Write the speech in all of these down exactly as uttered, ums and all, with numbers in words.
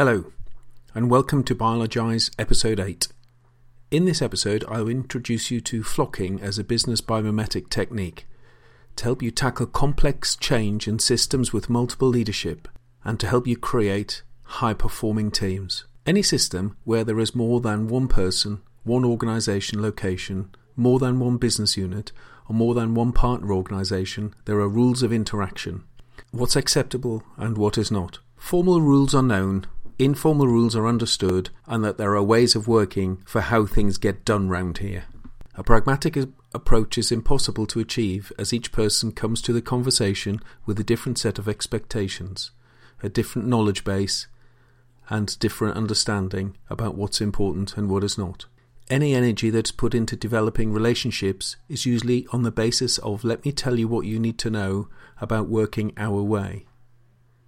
Hello, and welcome to Biologize Episode eight. In this episode, I will introduce you to flocking as a business biomimetic technique to help you tackle complex change in systems with multiple leadership and to help you create high-performing teams. Any system where there is more than one person, one organisation location, more than one business unit, or more than one partner organisation, there are rules of interaction. What's acceptable and what is not. Formal rules are known, informal rules are understood, and that there are ways of working for how things get done round here. A pragmatic approach is impossible to achieve as each person comes to the conversation with a different set of expectations, a different knowledge base, and different understanding about what's important and what is not. Any energy that's put into developing relationships is usually on the basis of let me tell you what you need to know about working our way,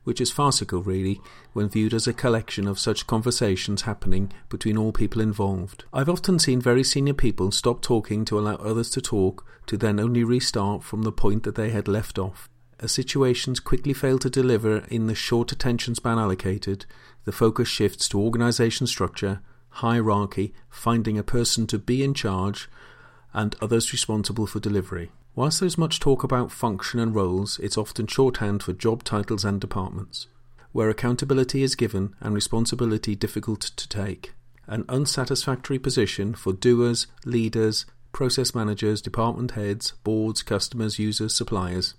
which is farcical really when viewed as a collection of such conversations happening between all people involved. I've often seen very senior people stop talking to allow others to talk to then only restart from the point that they had left off. As situations quickly fail to deliver in the short attention span allocated, the focus shifts to organisation structure, hierarchy, finding a person to be in charge, and others responsible for delivery. Whilst there's much talk about function and roles, it's often shorthand for job titles and departments, where accountability is given and responsibility difficult to take. An unsatisfactory position for doers, leaders, process managers, department heads, boards, customers, users, suppliers.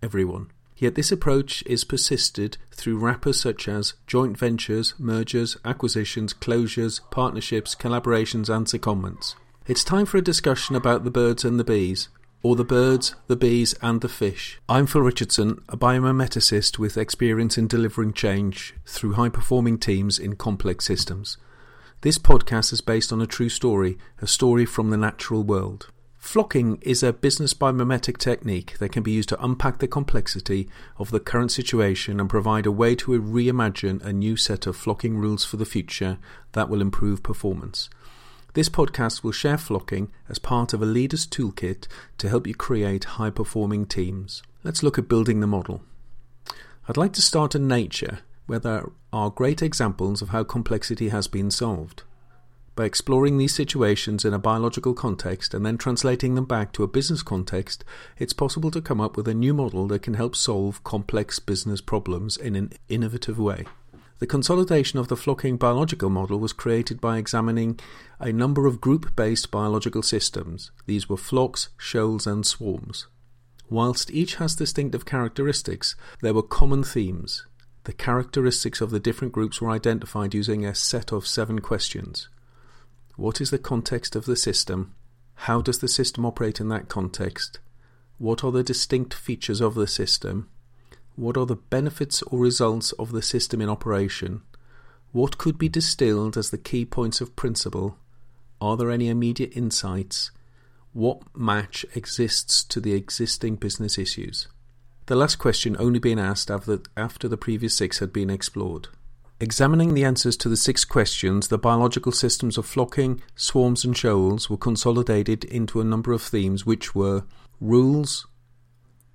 Everyone. Yet this approach is persisted through wrappers such as joint ventures, mergers, acquisitions, closures, partnerships, collaborations and secondments. It's time for a discussion about the birds and the bees, or the birds, the bees and the fish. I'm Phil Richardson, a biomimeticist with experience in delivering change through high-performing teams in complex systems. This podcast is based on a true story, a story from the natural world. Flocking is a business biomimetic technique that can be used to unpack the complexity of the current situation and provide a way to reimagine a new set of flocking rules for the future that will improve performance. This podcast will share flocking as part of a leader's toolkit to help you create high-performing teams. Let's look at building the model. I'd like to start in nature, where there are great examples of how complexity has been solved. By exploring these situations in a biological context and then translating them back to a business context, it's possible to come up with a new model that can help solve complex business problems in an innovative way. The consolidation of the flocking biological model was created by examining a number of group-based biological systems. These were flocks, shoals and swarms. Whilst each has distinctive characteristics, there were common themes. The characteristics of the different groups were identified using a set of seven questions. What is the context of the system? How does the system operate in that context? What are the distinct features of the system? What are the benefits or results of the system in operation? What could be distilled as the key points of principle? Are there any immediate insights? What match exists to the existing business issues? The last question only being asked after the previous six had been explored. Examining the answers to the six questions, the biological systems of flocking, swarms and shoals were consolidated into a number of themes which were rules,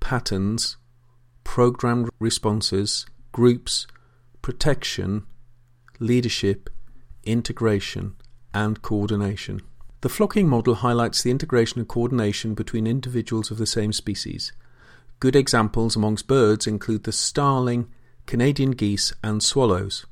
patterns, programmed responses, groups, protection, leadership, integration and coordination. The flocking model highlights the integration and coordination between individuals of the same species. Good examples amongst birds include the starling, Canadian geese and swallows.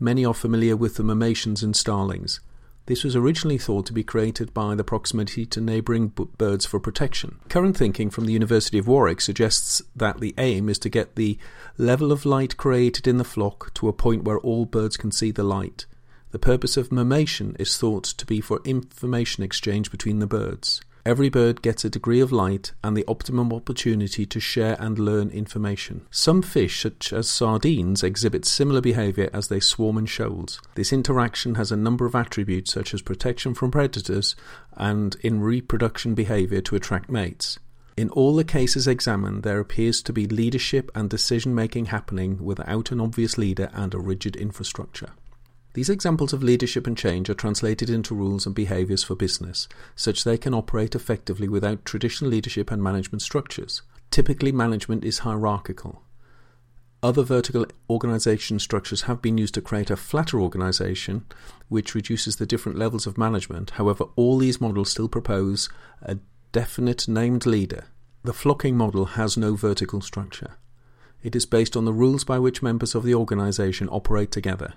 Many are familiar with the mimetians in starlings. This was originally thought to be created by the proximity to neighbouring birds for protection. Current thinking from the University of Warwick suggests that the aim is to get the level of light created in the flock to a point where all birds can see the light. The purpose of mimetian is thought to be for information exchange between the birds. Every bird gets a degree of light and the optimum opportunity to share and learn information. Some fish, such as sardines, exhibit similar behaviour as they swarm in shoals. This interaction has a number of attributes such as protection from predators and in reproduction behaviour to attract mates. In all the cases examined, there appears to be leadership and decision-making happening without an obvious leader and a rigid infrastructure. These examples of leadership and change are translated into rules and behaviours for business, such they can operate effectively without traditional leadership and management structures. Typically, management is hierarchical. Other vertical organisation structures have been used to create a flatter organisation, which reduces the different levels of management. However, all these models still propose a definite named leader. The flocking model has no vertical structure. It is based on the rules by which members of the organisation operate together.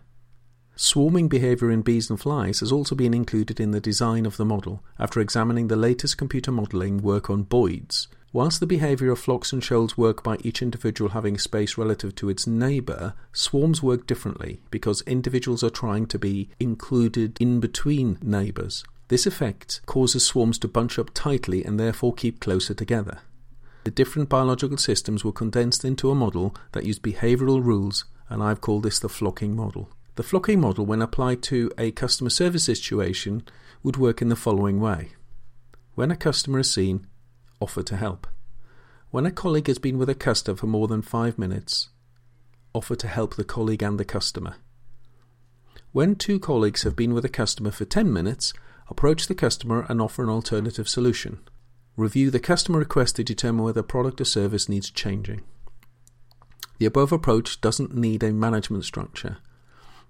Swarming behaviour in bees and flies has also been included in the design of the model, after examining the latest computer modelling work on boids. Whilst the behaviour of flocks and shoals work by each individual having space relative to its neighbour, swarms work differently because individuals are trying to be included in between neighbours. This effect causes swarms to bunch up tightly and therefore keep closer together. The different biological systems were condensed into a model that used behavioural rules, and I've called this the flocking model. The flocking model, when applied to a customer service situation, would work in the following way. When a customer is seen, offer to help. When a colleague has been with a customer for more than five minutes, offer to help the colleague and the customer. When two colleagues have been with a customer for ten minutes, approach the customer and offer an alternative solution. Review the customer request to determine whether product or service needs changing. The above approach doesn't need a management structure.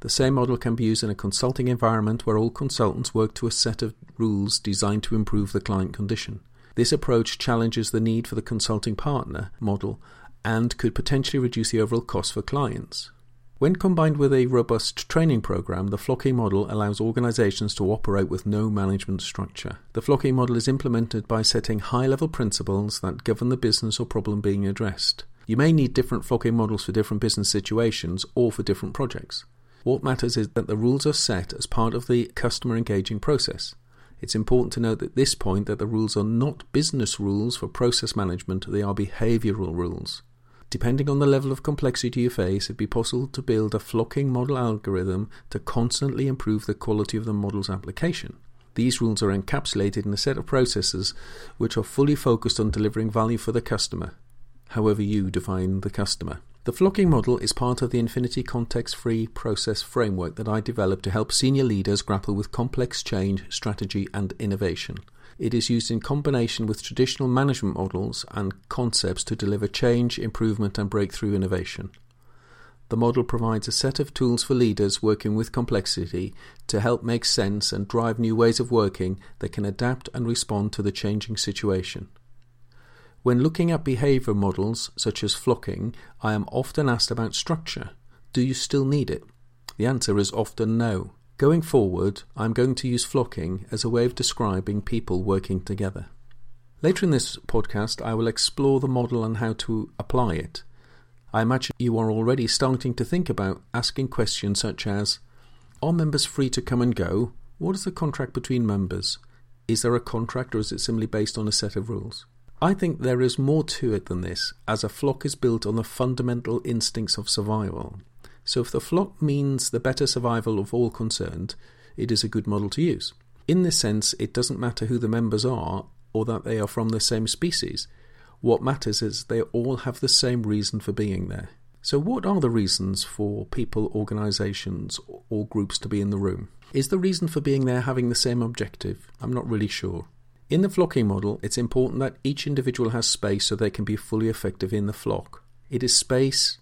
The same model can be used in a consulting environment where all consultants work to a set of rules designed to improve the client condition. This approach challenges the need for the consulting partner model and could potentially reduce the overall cost for clients. When combined with a robust training program, the flocking model allows organizations to operate with no management structure. The flocking model is implemented by setting high-level principles that govern the business or problem being addressed. You may need different flocking models for different business situations or for different projects. What matters is that the rules are set as part of the customer engaging process. It's important to note at this point that the rules are not business rules for process management, they are behavioural rules. Depending on the level of complexity you face, it'd be possible to build a flocking model algorithm to constantly improve the quality of the model's application. These rules are encapsulated in a set of processes which are fully focused on delivering value for the customer, however you define the customer. The flocking model is part of the Infinity context-free process framework that I developed to help senior leaders grapple with complex change, strategy and innovation. It is used in combination with traditional management models and concepts to deliver change, improvement and breakthrough innovation. The model provides a set of tools for leaders working with complexity to help make sense and drive new ways of working that can adapt and respond to the changing situation. When looking at behaviour models, such as flocking, I am often asked about structure. Do you still need it? The answer is often no. Going forward, I'm going to use flocking as a way of describing people working together. Later in this podcast, I will explore the model and how to apply it. I imagine you are already starting to think about asking questions such as, are members free to come and go? What is the contract between members? Is there a contract or is it simply based on a set of rules? I think there is more to it than this, as a flock is built on the fundamental instincts of survival. So if the flock means the better survival of all concerned, it is a good model to use. In this sense, it doesn't matter who the members are or that they are from the same species. What matters is they all have the same reason for being there. So what are the reasons for people, organisations or groups to be in the room? Is the reason for being there having the same objective? I'm not really sure. In the flocking model, it's important that each individual has space so they can be fully effective in the flock. It is space,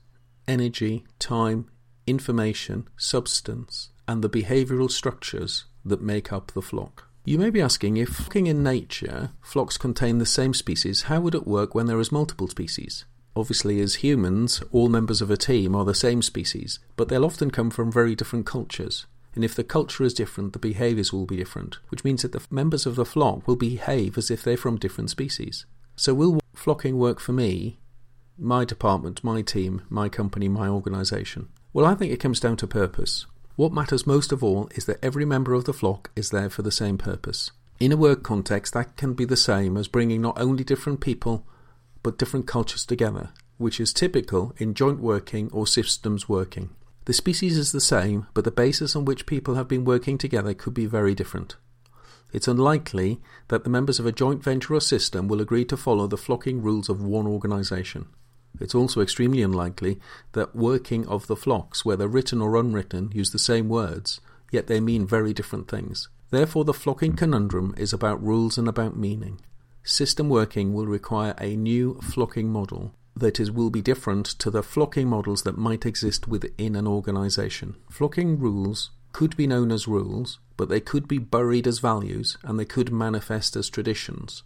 energy, time, information, substance, and the behavioural structures that make up the flock. You may be asking, if flocking in nature, flocks contain the same species, how would it work when there is multiple species? Obviously, as humans, all members of a team are the same species, but they'll often come from very different cultures. And if the culture is different, the behaviours will be different, which means that the members of the flock will behave as if they're from different species. So will flocking work for me, my department, my team, my company, my organisation? Well, I think it comes down to purpose. What matters most of all is that every member of the flock is there for the same purpose. In a work context, that can be the same as bringing not only different people, but different cultures together, which is typical in joint working or systems working. The species is the same, but the basis on which people have been working together could be very different. It's unlikely that the members of a joint venture or system will agree to follow the flocking rules of one organisation. It's also extremely unlikely that working of the flocks, whether written or unwritten, use the same words, yet they mean very different things. Therefore, the flocking conundrum is about rules and about meaning. System working will require a new flocking model that is will be different to the flocking models that might exist within an organisation. Flocking rules could be known as rules, but they could be buried as values and they could manifest as traditions.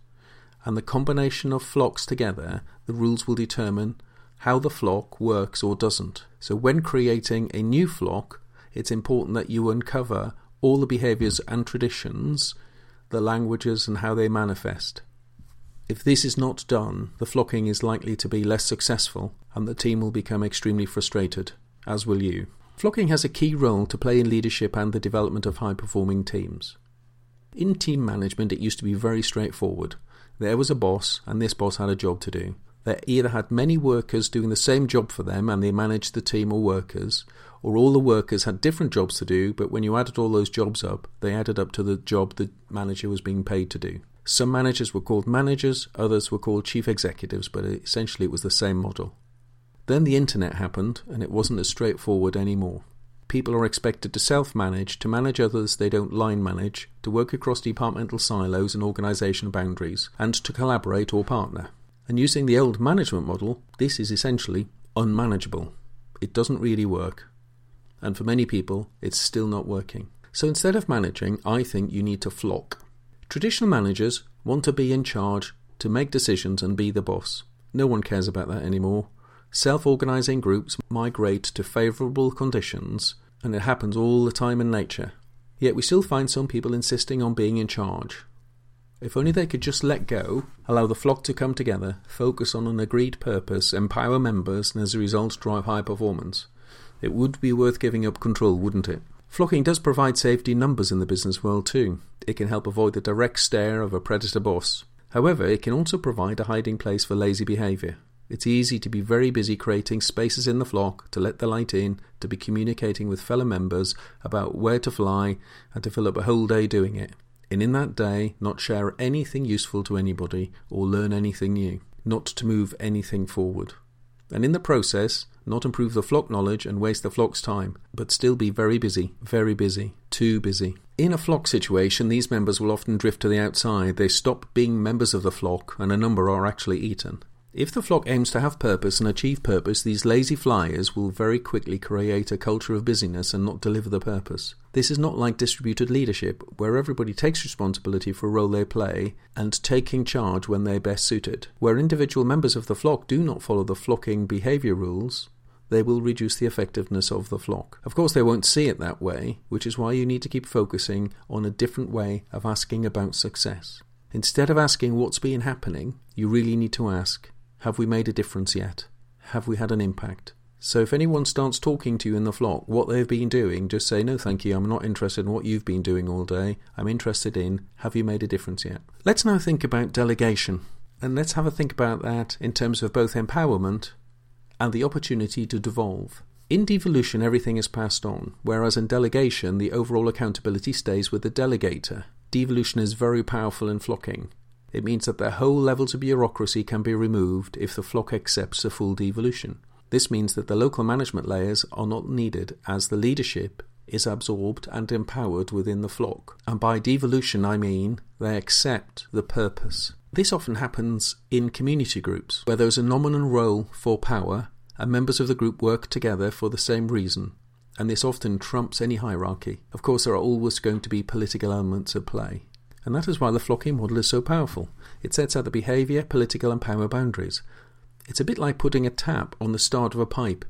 And the combination of flocks together, the rules will determine how the flock works or doesn't. So when creating a new flock, it's important that you uncover all the behaviours and traditions, the languages and how they manifest. If this is not done, the flocking is likely to be less successful and the team will become extremely frustrated, as will you. Flocking has a key role to play in leadership and the development of high-performing teams. In team management, it used to be very straightforward. There was a boss and this boss had a job to do. They either had many workers doing the same job for them and they managed the team or workers, or all the workers had different jobs to do, but when you added all those jobs up, they added up to the job the manager was being paid to do. Some managers were called managers, others were called chief executives, but essentially it was the same model. Then the internet happened and it wasn't as straightforward anymore. People are expected to self-manage, to manage others they don't line-manage, to work across departmental silos and organisation boundaries, and to collaborate or partner. And using the old management model, this is essentially unmanageable. It doesn't really work. And for many people, it's still not working. So instead of managing, I think you need to flock. Traditional managers want to be in charge, to make decisions and be the boss. No one cares about that anymore. Self-organising groups migrate to favourable conditions, and it happens all the time in nature. Yet we still find some people insisting on being in charge. If only they could just let go, allow the flock to come together, focus on an agreed purpose, empower members, and as a result drive high performance. It would be worth giving up control, wouldn't it? Flocking does provide safety in numbers in the business world too. It can help avoid the direct stare of a predator boss. However, it can also provide a hiding place for lazy behaviour. It's easy to be very busy creating spaces in the flock, to let the light in, to be communicating with fellow members about where to fly and to fill up a whole day doing it. And in that day, not share anything useful to anybody or learn anything new, not to move anything forward. And in the process, not improve the flock knowledge and waste the flock's time, but still be very busy, very busy, too busy. In a flock situation, these members will often drift to the outside. They stop being members of the flock and a number are actually eaten. If the flock aims to have purpose and achieve purpose, these lazy flyers will very quickly create a culture of busyness and not deliver the purpose. This is not like distributed leadership, where everybody takes responsibility for a role they play and taking charge when they're best suited. Where individual members of the flock do not follow the flocking behaviour rules, they will reduce the effectiveness of the flock. Of course, they won't see it that way, which is why you need to keep focusing on a different way of asking about success. Instead of asking what's been happening, you really need to ask, have we made a difference yet? Have we had an impact? So if anyone starts talking to you in the flock, what they've been doing, just say, no thank you, I'm not interested in what you've been doing all day. I'm interested in, have you made a difference yet? Let's now think about delegation. And let's have a think about that in terms of both empowerment and the opportunity to devolve. In devolution, everything is passed on, whereas in delegation, the overall accountability stays with the delegator. Devolution is very powerful in flocking. It means that the whole levels of bureaucracy can be removed if the flock accepts a full devolution. This means that the local management layers are not needed as the leadership is absorbed and empowered within the flock. And by devolution I mean they accept the purpose. This often happens in community groups where there is a nominal role for power and members of the group work together for the same reason. And this often trumps any hierarchy. Of course, there are always going to be political elements at play. And that is why the flocking model is so powerful. It sets out the behaviour, political and power boundaries. It's a bit like putting a tap on the start of a pipe.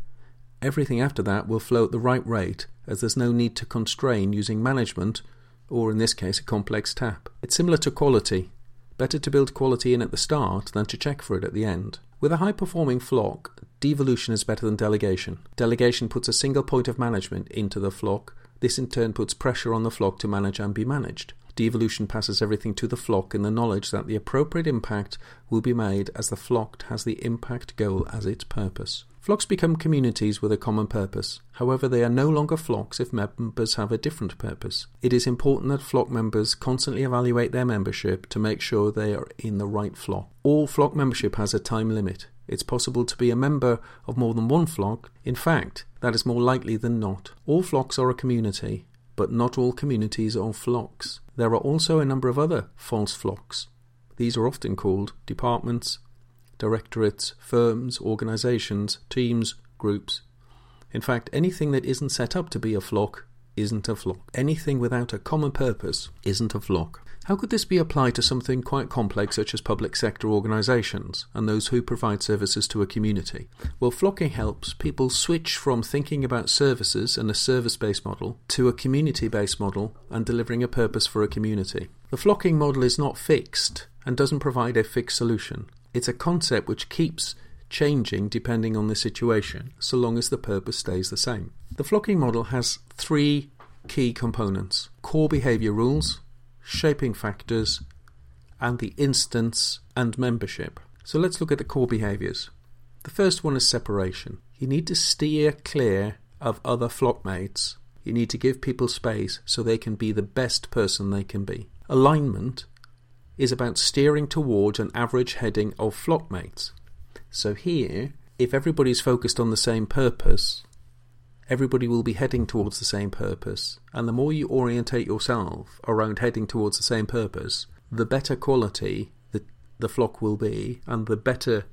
Everything after that will flow at the right rate, as there's no need to constrain using management, or in this case a complex tap. It's similar to quality. Better to build quality in at the start than to check for it at the end. With a high-performing flock, devolution is better than delegation. Delegation puts a single point of management into the flock. This in turn puts pressure on the flock to manage and be managed. Devolution passes everything to the flock in the knowledge that the appropriate impact will be made as the flock has the impact goal as its purpose. Flocks become communities with a common purpose. However, they are no longer flocks if members have a different purpose. It is important that flock members constantly evaluate their membership to make sure they are in the right flock. All flock membership has a time limit. It's possible to be a member of more than one flock. In fact, that is more likely than not. All flocks are a community, but not all communities are flocks. There are also a number of other false flocks. These are often called departments, directorates, firms, organisations, teams, groups. In fact, anything that isn't set up to be a flock isn't a flock. Anything without a common purpose isn't a flock. How could this be applied to something quite complex such as public sector organisations and those who provide services to a community? Well, flocking helps people switch from thinking about services and a service-based model to a community-based model and delivering a purpose for a community. The flocking model is not fixed and doesn't provide a fixed solution. It's a concept which keeps changing depending on the situation, so long as the purpose stays the same. The flocking model has three key components: core behaviour rules, shaping factors, and the instance and membership. So let's look at the core behaviours. The first one is separation. You need to steer clear of other flockmates. You need to give people space so they can be the best person they can be. Alignment is about steering towards an average heading of flockmates. So here, if everybody's focused on the same purpose, everybody will be heading towards the same purpose. And the more you orientate yourself around heading towards the same purpose, the better quality the, the flock will be and the better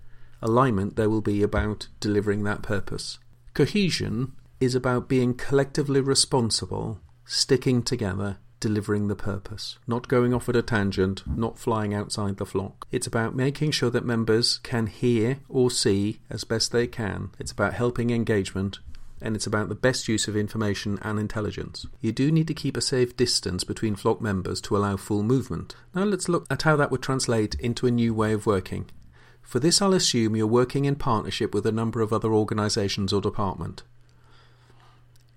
alignment there will be about delivering that purpose. Cohesion is about being collectively responsible, sticking together, delivering the purpose, not going off at a tangent, not flying outside the flock. It's about making sure that members can hear or see as best they can. It's about helping engagement, and it's about the best use of information and intelligence. You do need to keep a safe distance between flock members to allow full movement. Now let's look at how that would translate into a new way of working. For this, I'll assume you're working in partnership with a number of other organisations or department.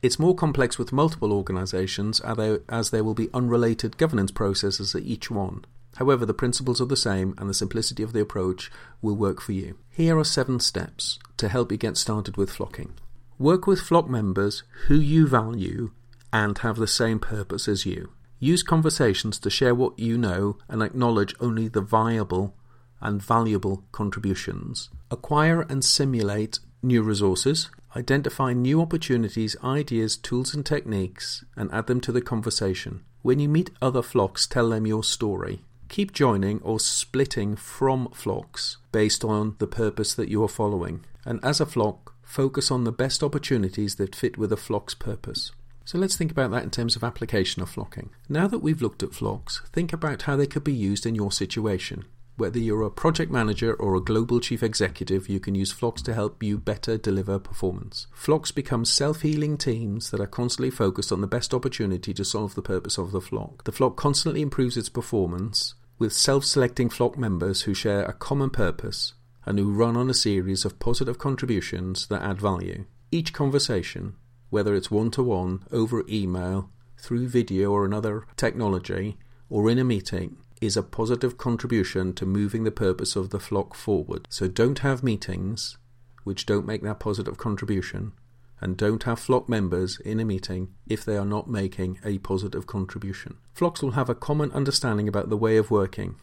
It's more complex with multiple organisations as there will be unrelated governance processes at each one. However, the principles are the same and the simplicity of the approach will work for you. Here are seven steps to help you get started with flocking. Work with flock members who you value and have the same purpose as you. Use conversations to share what you know and acknowledge only the viable and valuable contributions. Acquire and simulate new resources. Identify new opportunities, ideas, tools and techniques and add them to the conversation. When you meet other flocks, tell them your story. Keep joining or splitting from flocks based on the purpose that you are following. And as a flock, focus on the best opportunities that fit with a flock's purpose. So let's think about that in terms of application of flocking. Now that we've looked at flocks, think about how they could be used in your situation. Whether you're a project manager or a global chief executive, you can use flocks to help you better deliver performance. Flocks become self-healing teams that are constantly focused on the best opportunity to solve the purpose of the flock. The flock constantly improves its performance with self-selecting flock members who share a common purpose and who run on a series of positive contributions that add value. Each conversation, whether it's one-to-one, over email, through video or another technology, or in a meeting, is a positive contribution to moving the purpose of the flock forward. So don't have meetings which don't make that positive contribution, and don't have flock members in a meeting if they are not making a positive contribution. Flocks will have a common understanding about the way of working.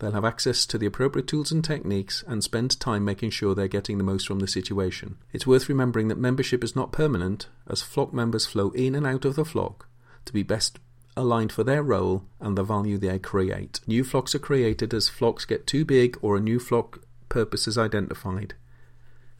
They'll have access to the appropriate tools and techniques and spend time making sure they're getting the most from the situation. It's worth remembering that membership is not permanent, as flock members flow in and out of the flock to be best aligned for their role and the value they create. New flocks are created as flocks get too big or a new flock purpose is identified.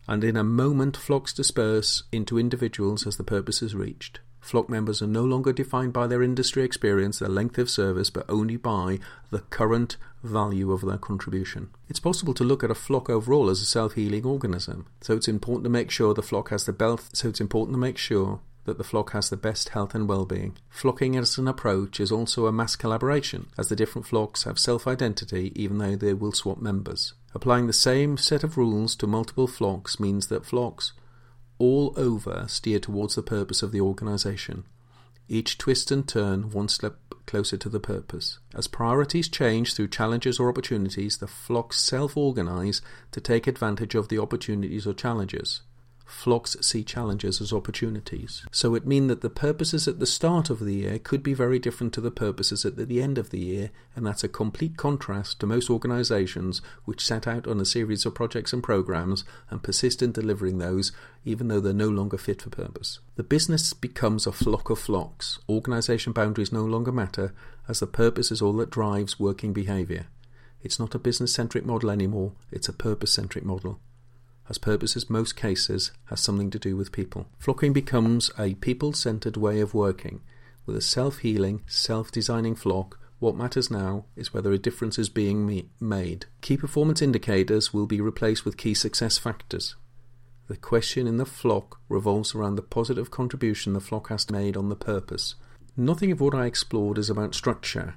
And in a moment, flocks disperse into individuals as the purpose is reached. Flock members are no longer defined by their industry experience, their length of service, but only by the current value of their contribution. It's possible to look at a flock overall as a self-healing organism, so it's important to make sure the flock has the best. So it's important to make sure. that the flock has the best health and well-being. Flocking as an approach is also a mass collaboration, as the different flocks have self-identity even though they will swap members. Applying the same set of rules to multiple flocks means that flocks all over steer towards the purpose of the organisation. Each twist and turn one step closer to the purpose. As priorities change through challenges or opportunities, the flocks self-organise to take advantage of the opportunities or challenges. Flocks see challenges as opportunities. So it means that the purposes at the start of the year could be very different to the purposes at the end of the year, and that's a complete contrast to most organisations which set out on a series of projects and programmes and persist in delivering those even though they're no longer fit for purpose. The business becomes a flock of flocks. Organisation boundaries no longer matter as the purpose is all that drives working behaviour. It's not a business-centric model anymore, it's a purpose-centric model. As purpose in most cases has something to do with people. Flocking becomes a people-centred way of working. With a self-healing, self-designing flock, what matters now is whether a difference is being made. Key performance indicators will be replaced with key success factors. The question in the flock revolves around the positive contribution the flock has made on the purpose. Nothing of what I explored is about structure.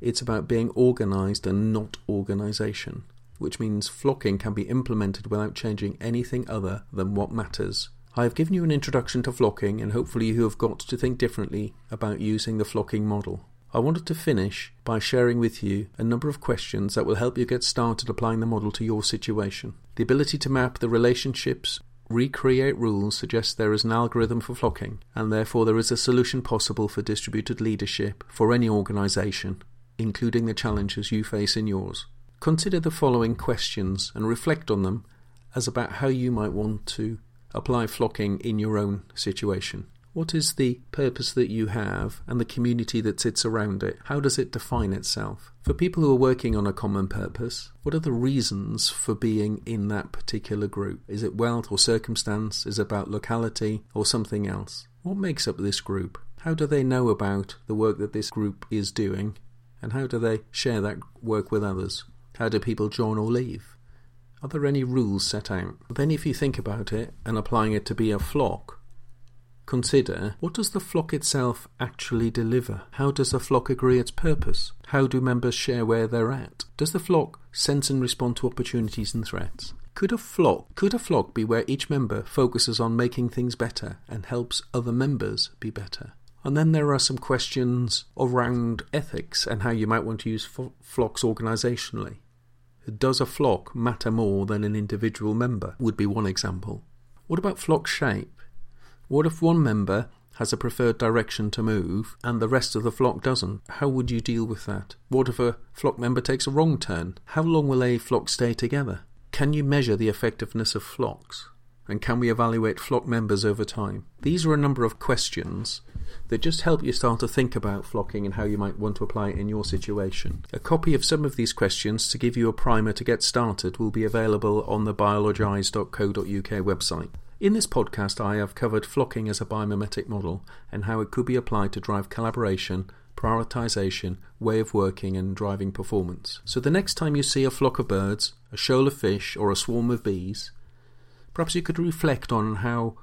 It's about being organised and not organisation, which means flocking can be implemented without changing anything other than what matters. I have given you an introduction to flocking, and hopefully you have got to think differently about using the flocking model. I wanted to finish by sharing with you a number of questions that will help you get started applying the model to your situation. The ability to map the relationships, recreate rules, suggests there is an algorithm for flocking, and therefore there is a solution possible for distributed leadership for any organisation, including the challenges you face in yours. Consider the following questions and reflect on them as about how you might want to apply flocking in your own situation. What is the purpose that you have and the community that sits around it? How does it define itself? For people who are working on a common purpose, what are the reasons for being in that particular group? Is it wealth or circumstance? Is it about locality or something else? What makes up this group? How do they know about the work that this group is doing? And how do they share that work with others? How do people join or leave? Are there any rules set out? Then if you think about it and applying it to be a flock, consider, what does the flock itself actually deliver? How does the flock agree its purpose? How do members share where they're at? Does the flock sense and respond to opportunities and threats? Could a flock, could a flock be where each member focuses on making things better and helps other members be better? And then there are some questions around ethics and how you might want to use fo- flocks organisationally. Does a flock matter more than an individual member? Would be one example. What about flock shape? What if one member has a preferred direction to move and the rest of the flock doesn't? How would you deal with that? What if a flock member takes a wrong turn? How long will a flock stay together? Can you measure the effectiveness of flocks? And can we evaluate flock members over time? These are a number of questions that just help you start to think about flocking and how you might want to apply it in your situation. A copy of some of these questions to give you a primer to get started will be available on the biologize dot co dot U K website. In this podcast, I have covered flocking as a biomimetic model and how it could be applied to drive collaboration, prioritisation, way of working and driving performance. So the next time you see a flock of birds, a shoal of fish or a swarm of bees, perhaps you could reflect on how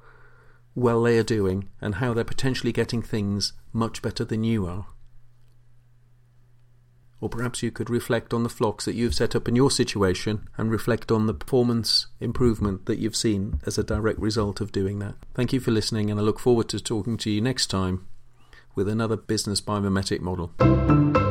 well they are doing and how they're potentially getting things much better than you are. Or perhaps you could reflect on the flocks that you've set up in your situation and reflect on the performance improvement that you've seen as a direct result of doing that. Thank you for listening, and I look forward to talking to you next time with another business biomimetic model.